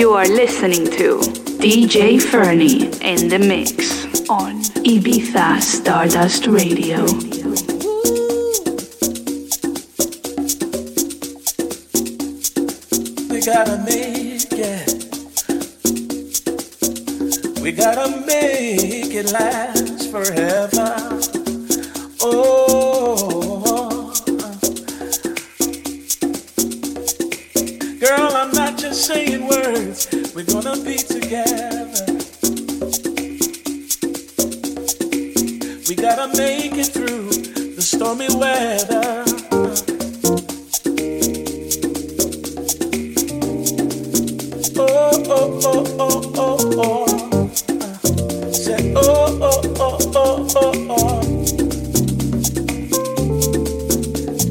You are listening to DJ Fernie in the mix on Ibiza Stardust Radio. We gotta make it. We gotta make it last forever. Oh, girl, I'm not just saying words. We're gonna be together. We gotta make it through the stormy weather.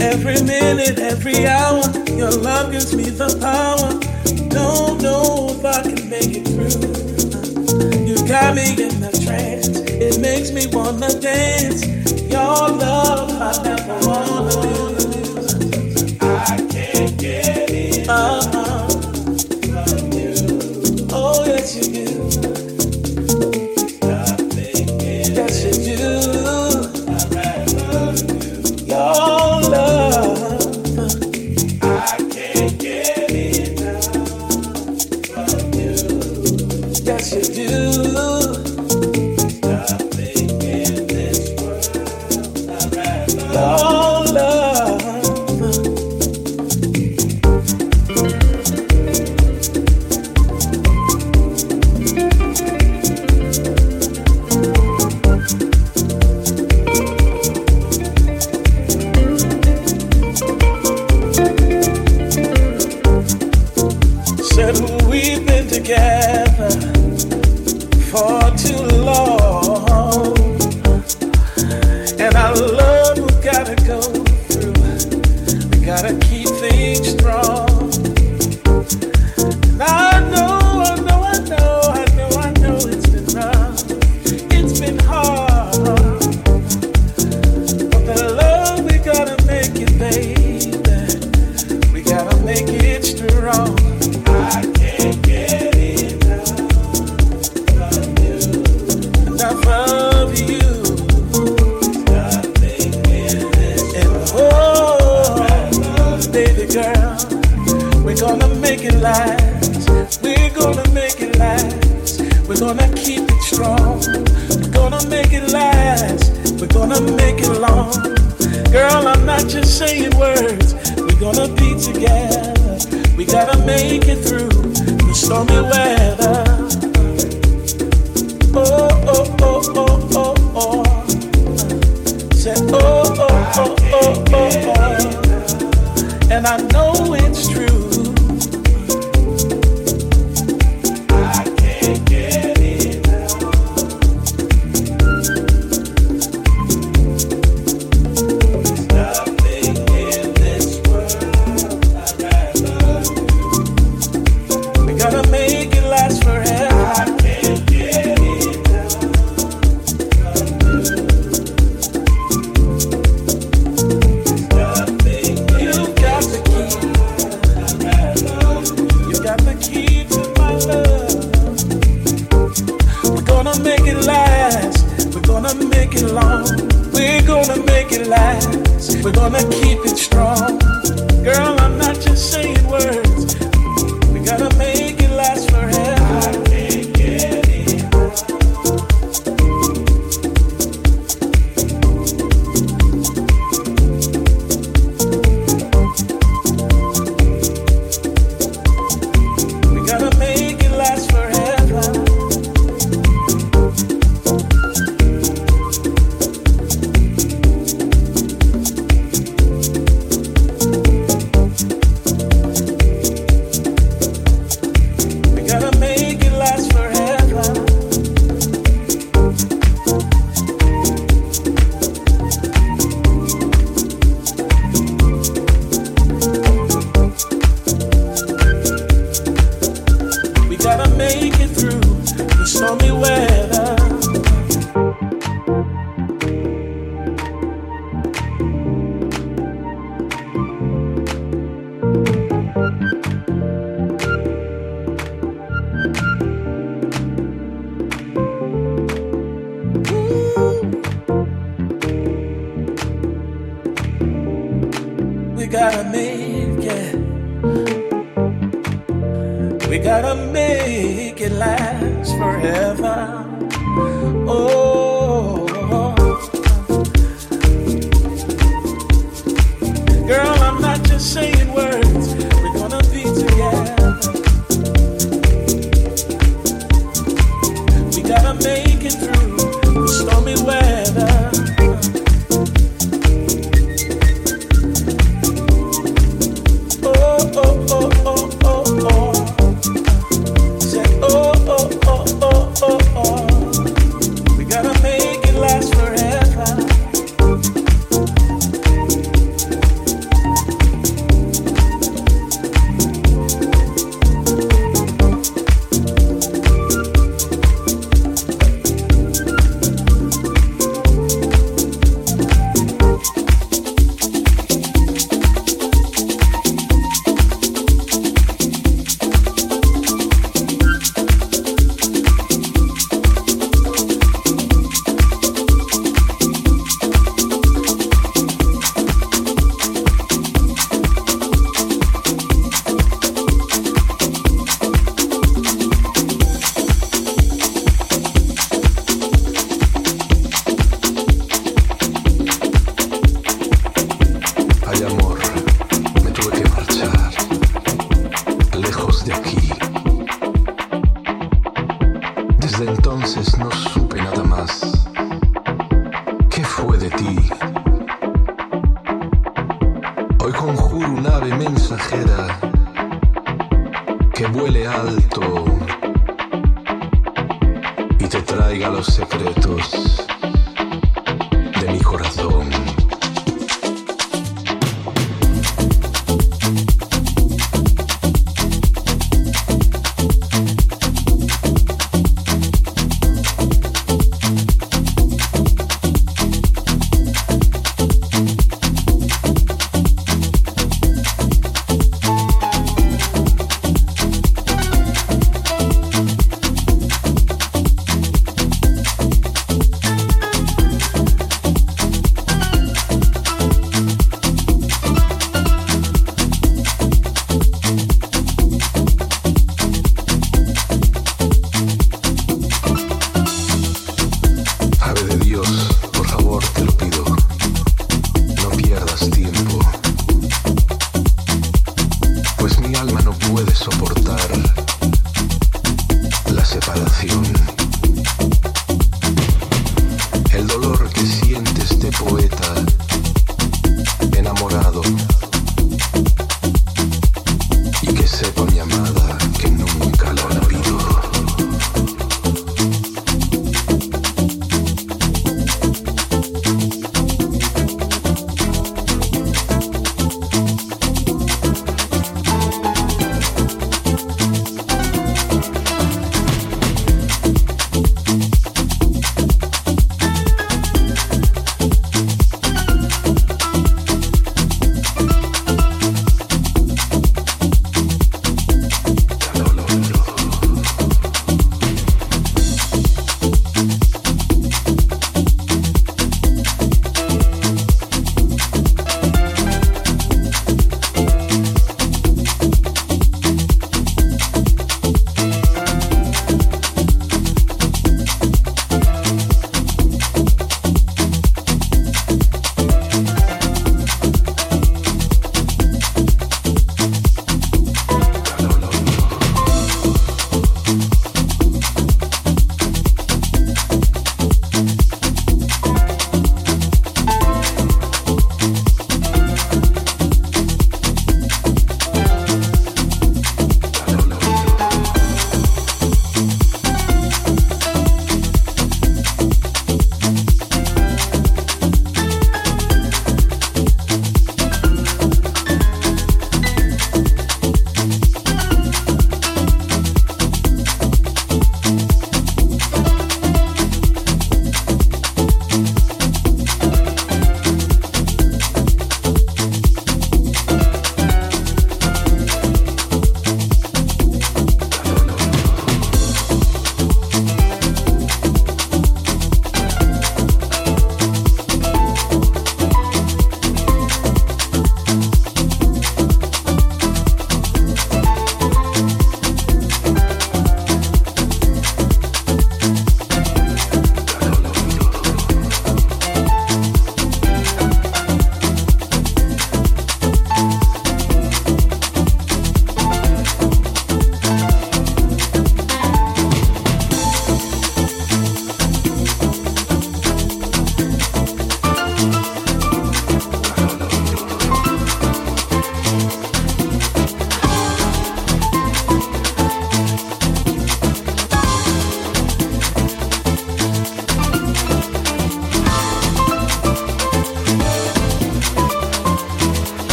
Every minute, every hour, your love gives me the power. Don't know if I can make it through. You got me in a trance. It makes me wanna dance. Your love, I never wanna lose. I can't get it. Love you. Oh yes you do. Stop thinking. Yes you do. I'd rather do. Your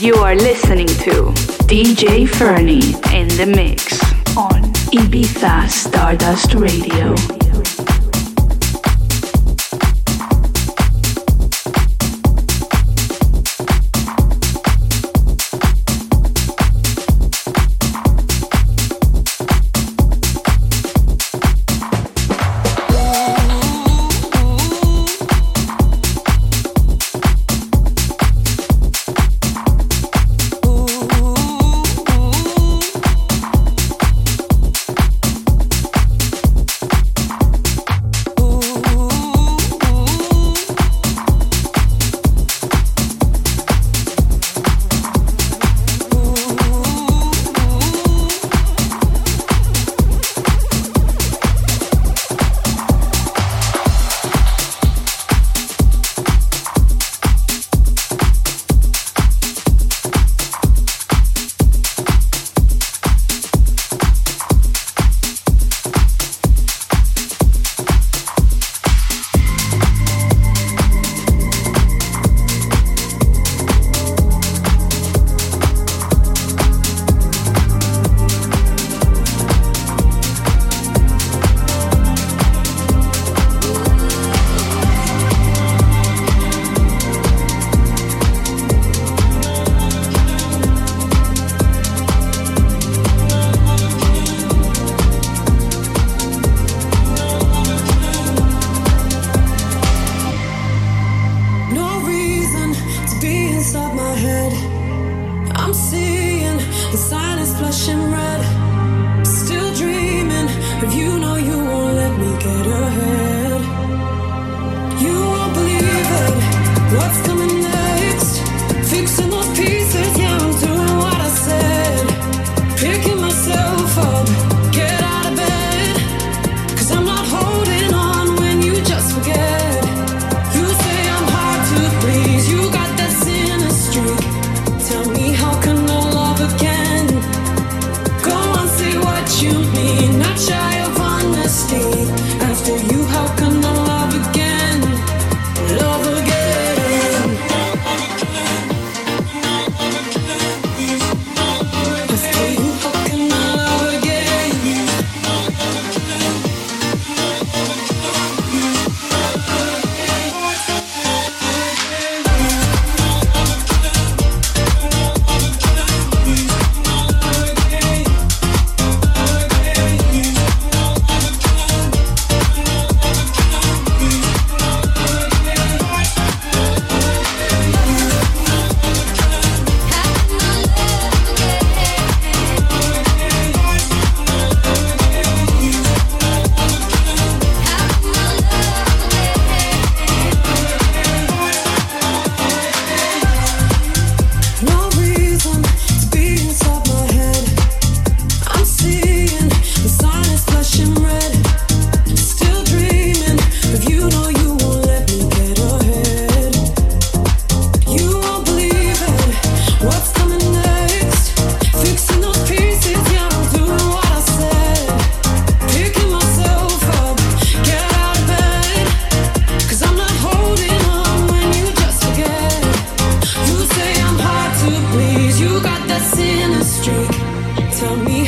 You are listening to DJ Fernie in the mix on Ibiza Stardust Radio.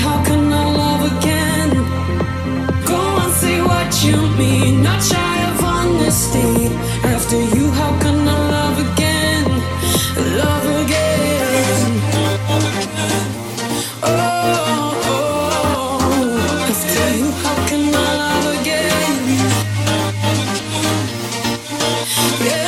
how can I love again? Go and say what you mean, not shy of honesty. After you, how can I love again? Love again. Oh, oh, oh. After you, how can I love again? Yeah.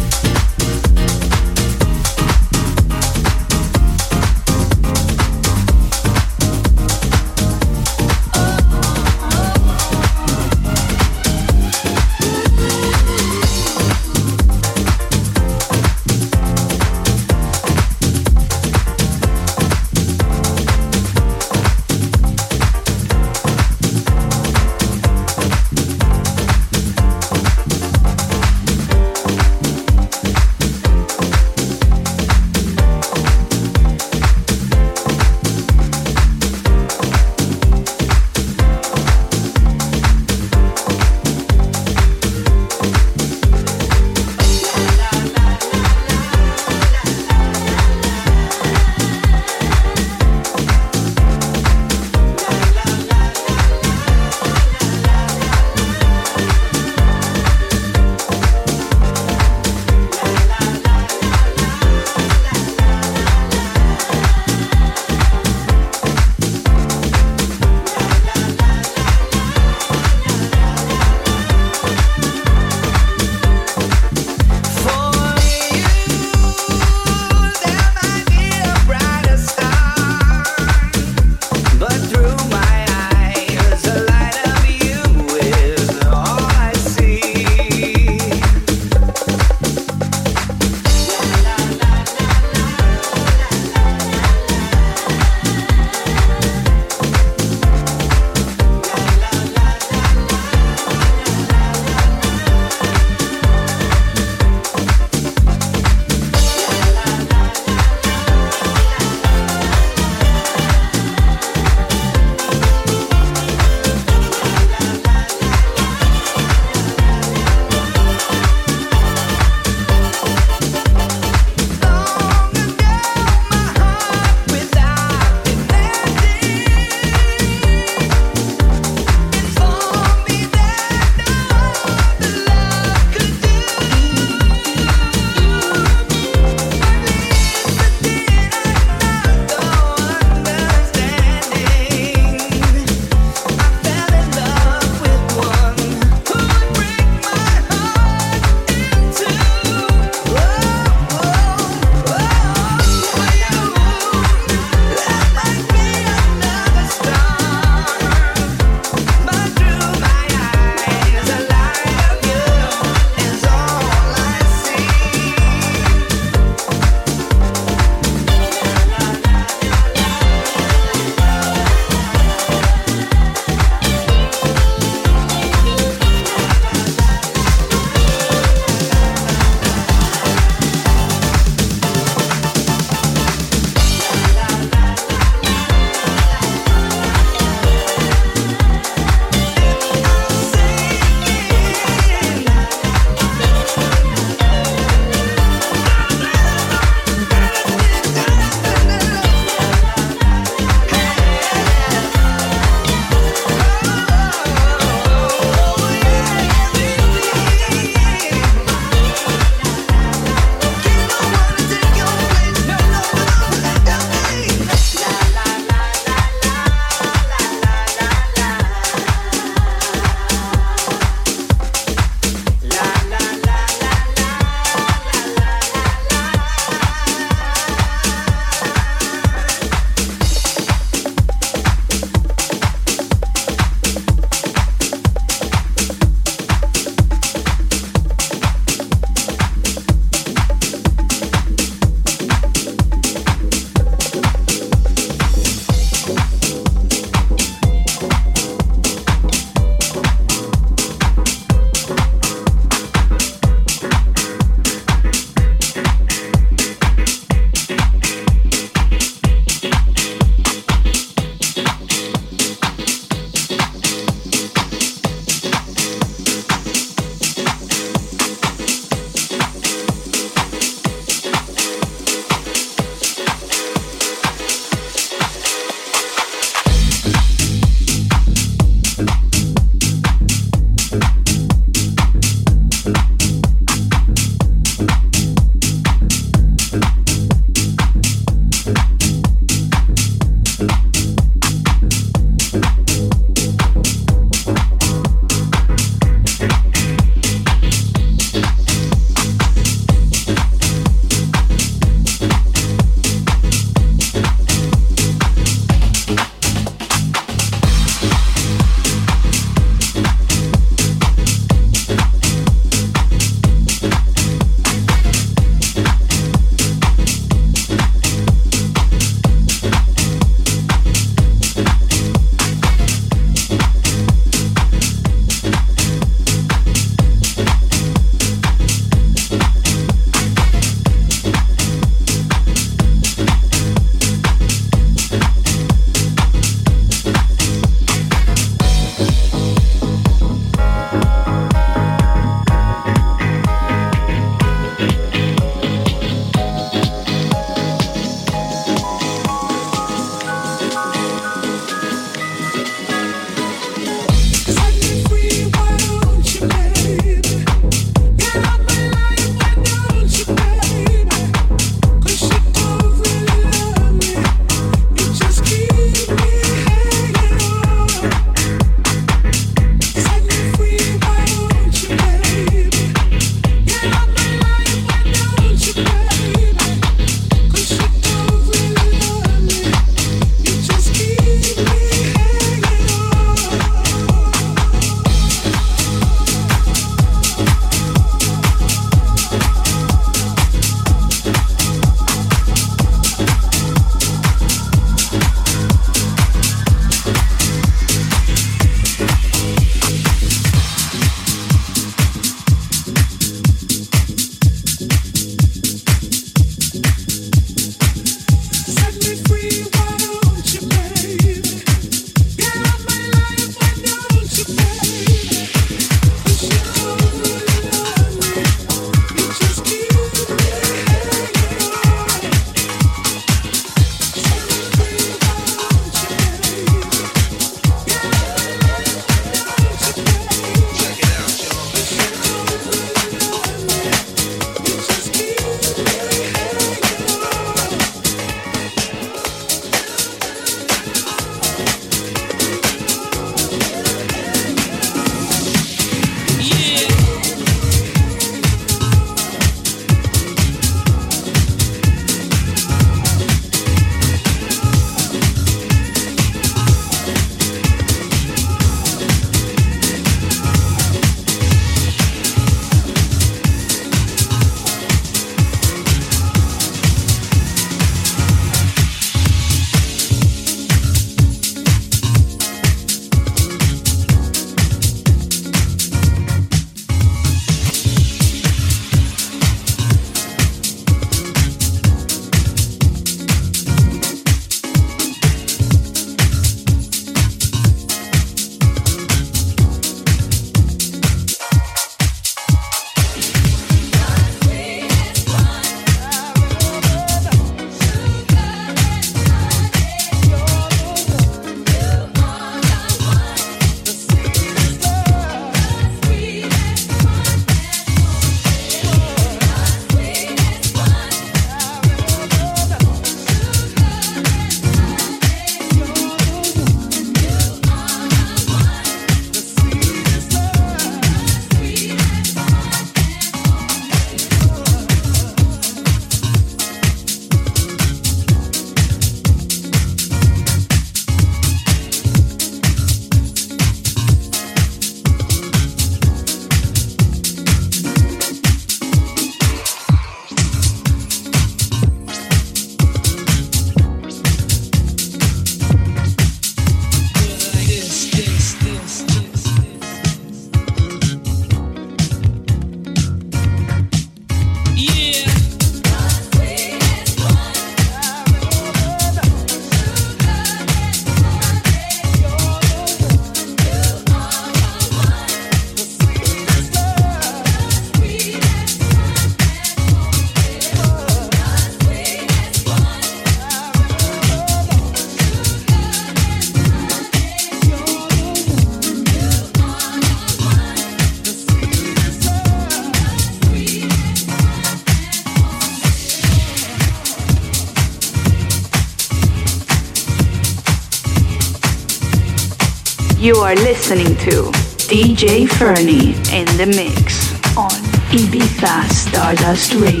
You are listening to DJ Fernie in the mix on Ibiza Stardust Radio.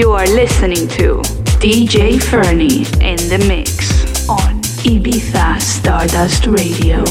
You are listening to DJ Fernie in the mix on Ibiza Stardust Radio.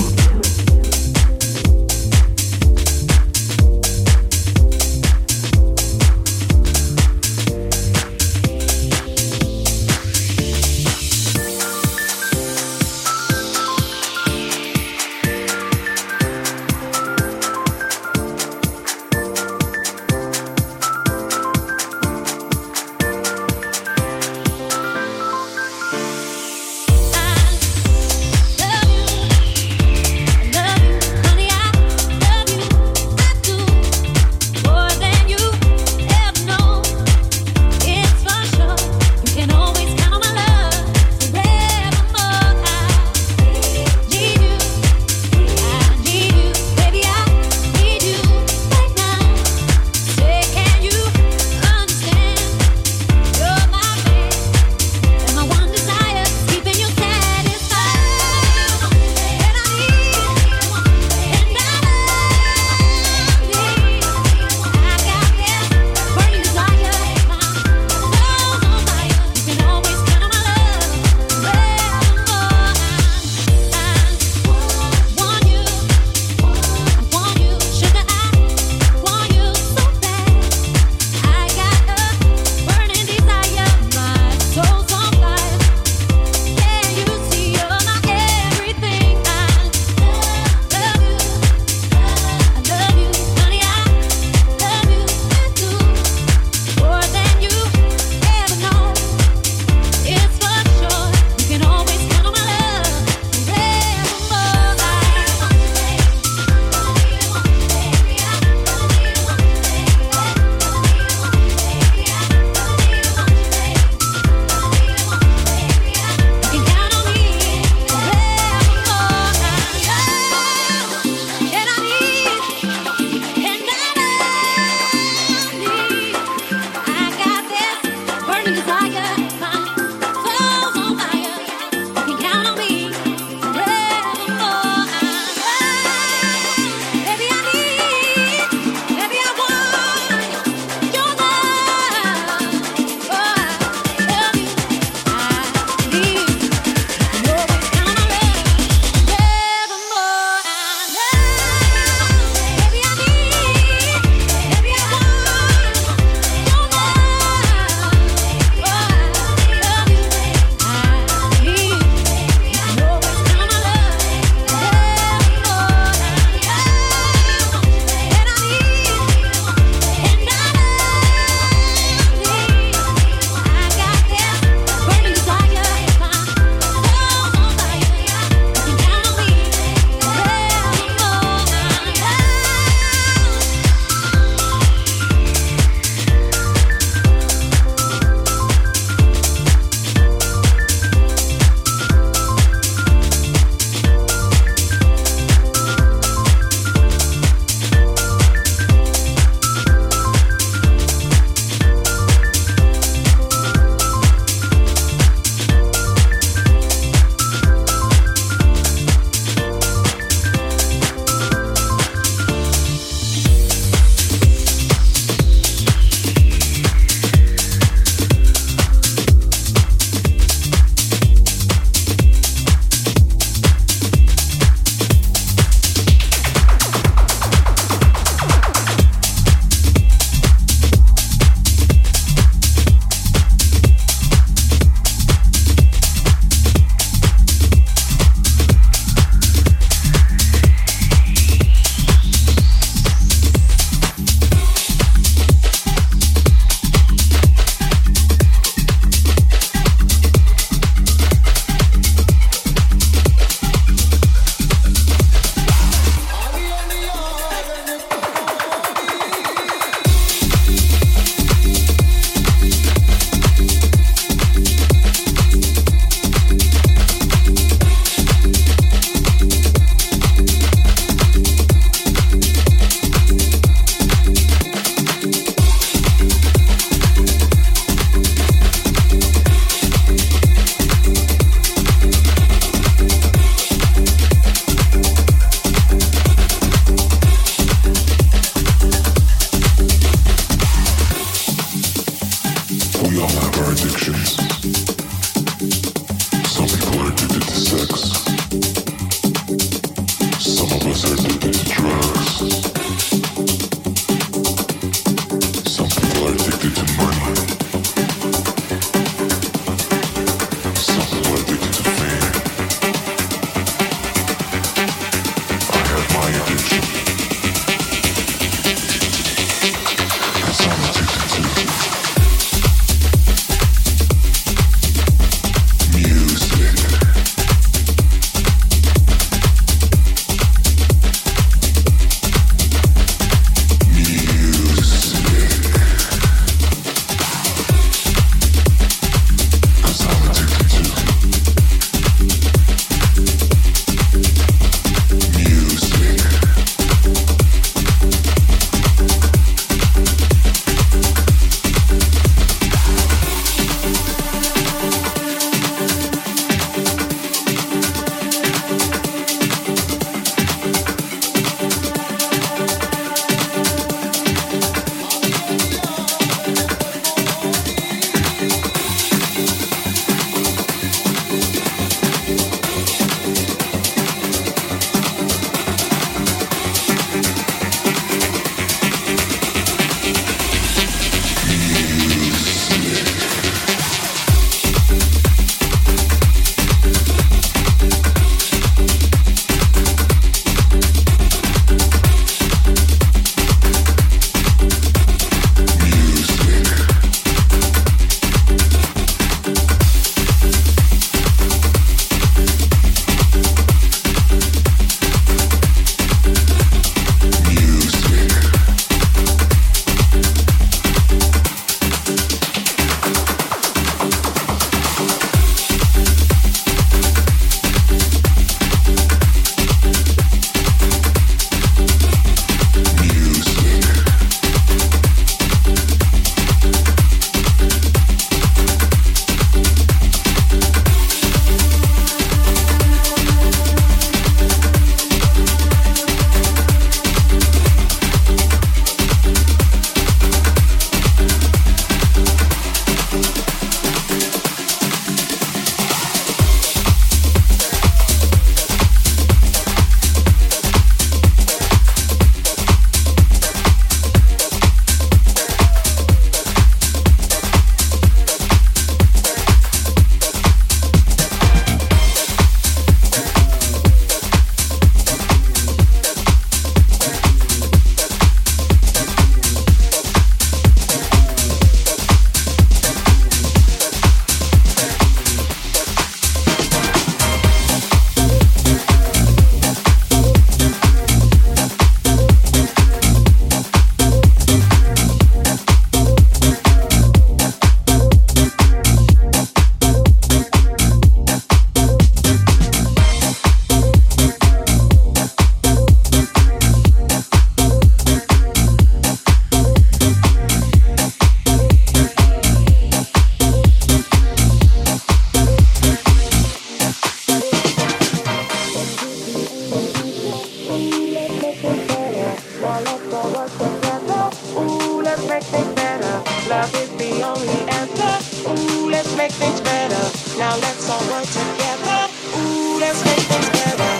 us forever. Ooh, let's make things better. Love is the only answer. Ooh, let's make things better. Now let's all work together. Ooh, let's make things better.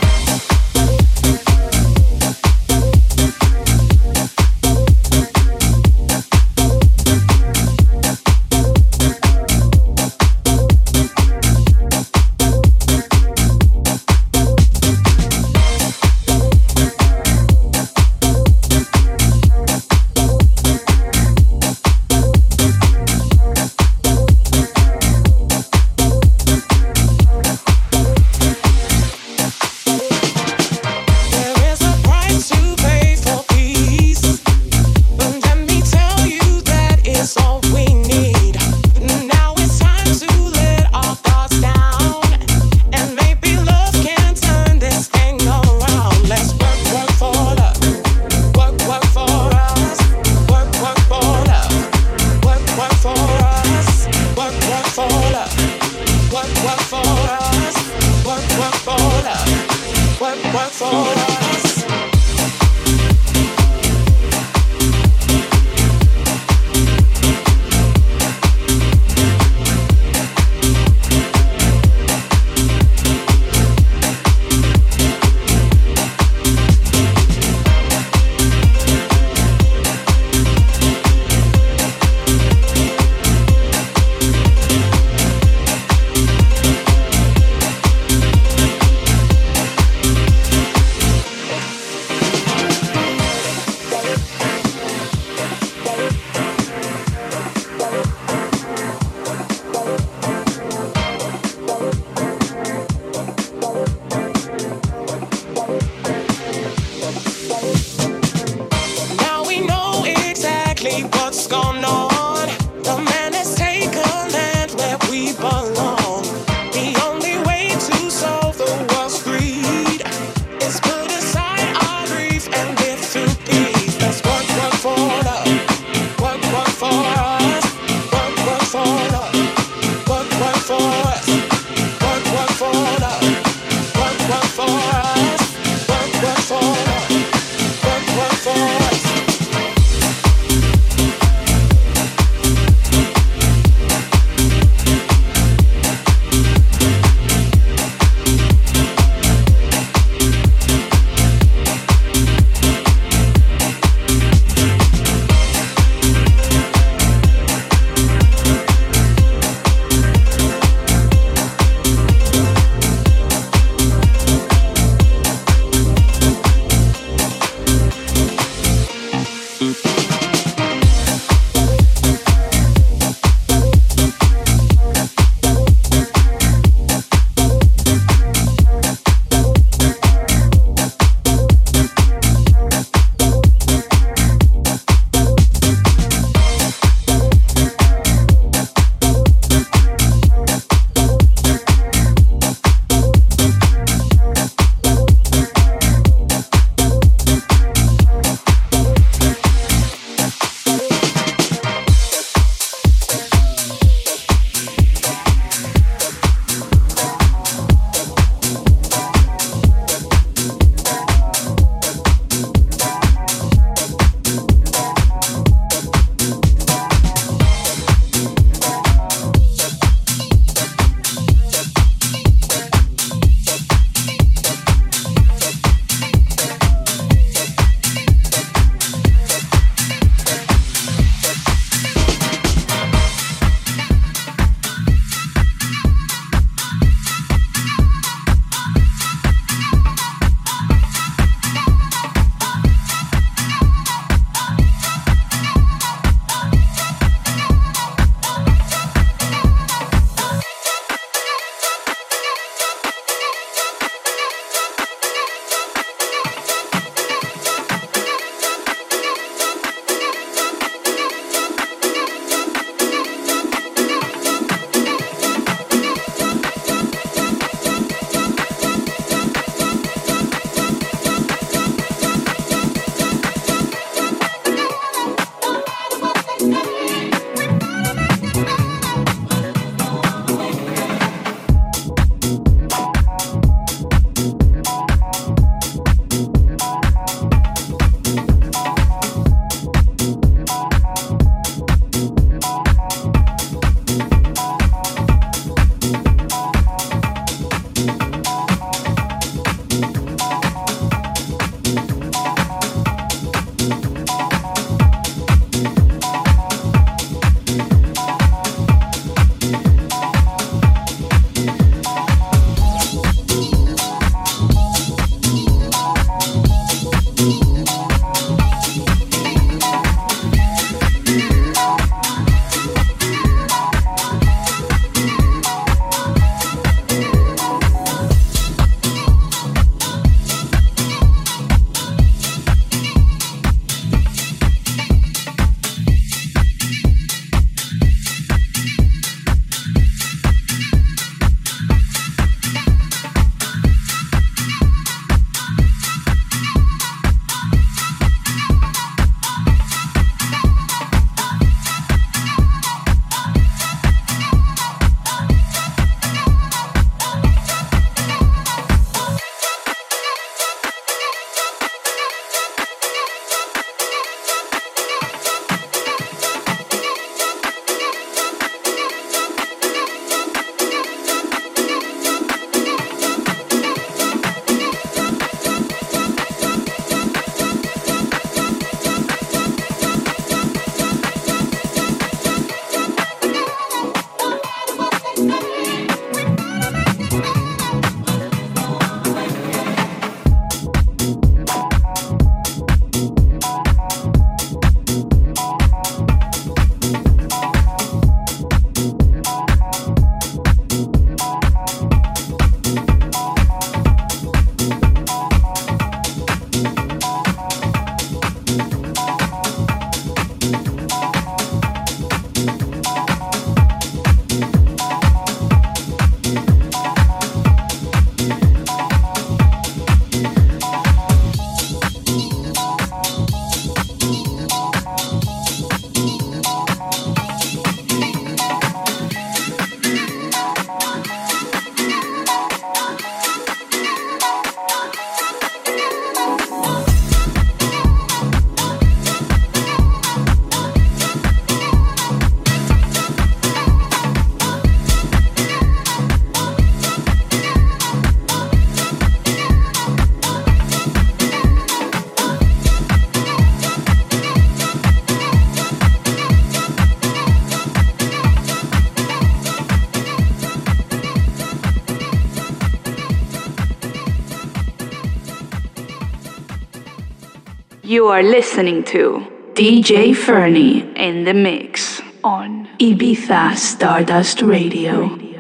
Work for us. You are listening to DJ Fernie in the mix on Ibiza Stardust Radio.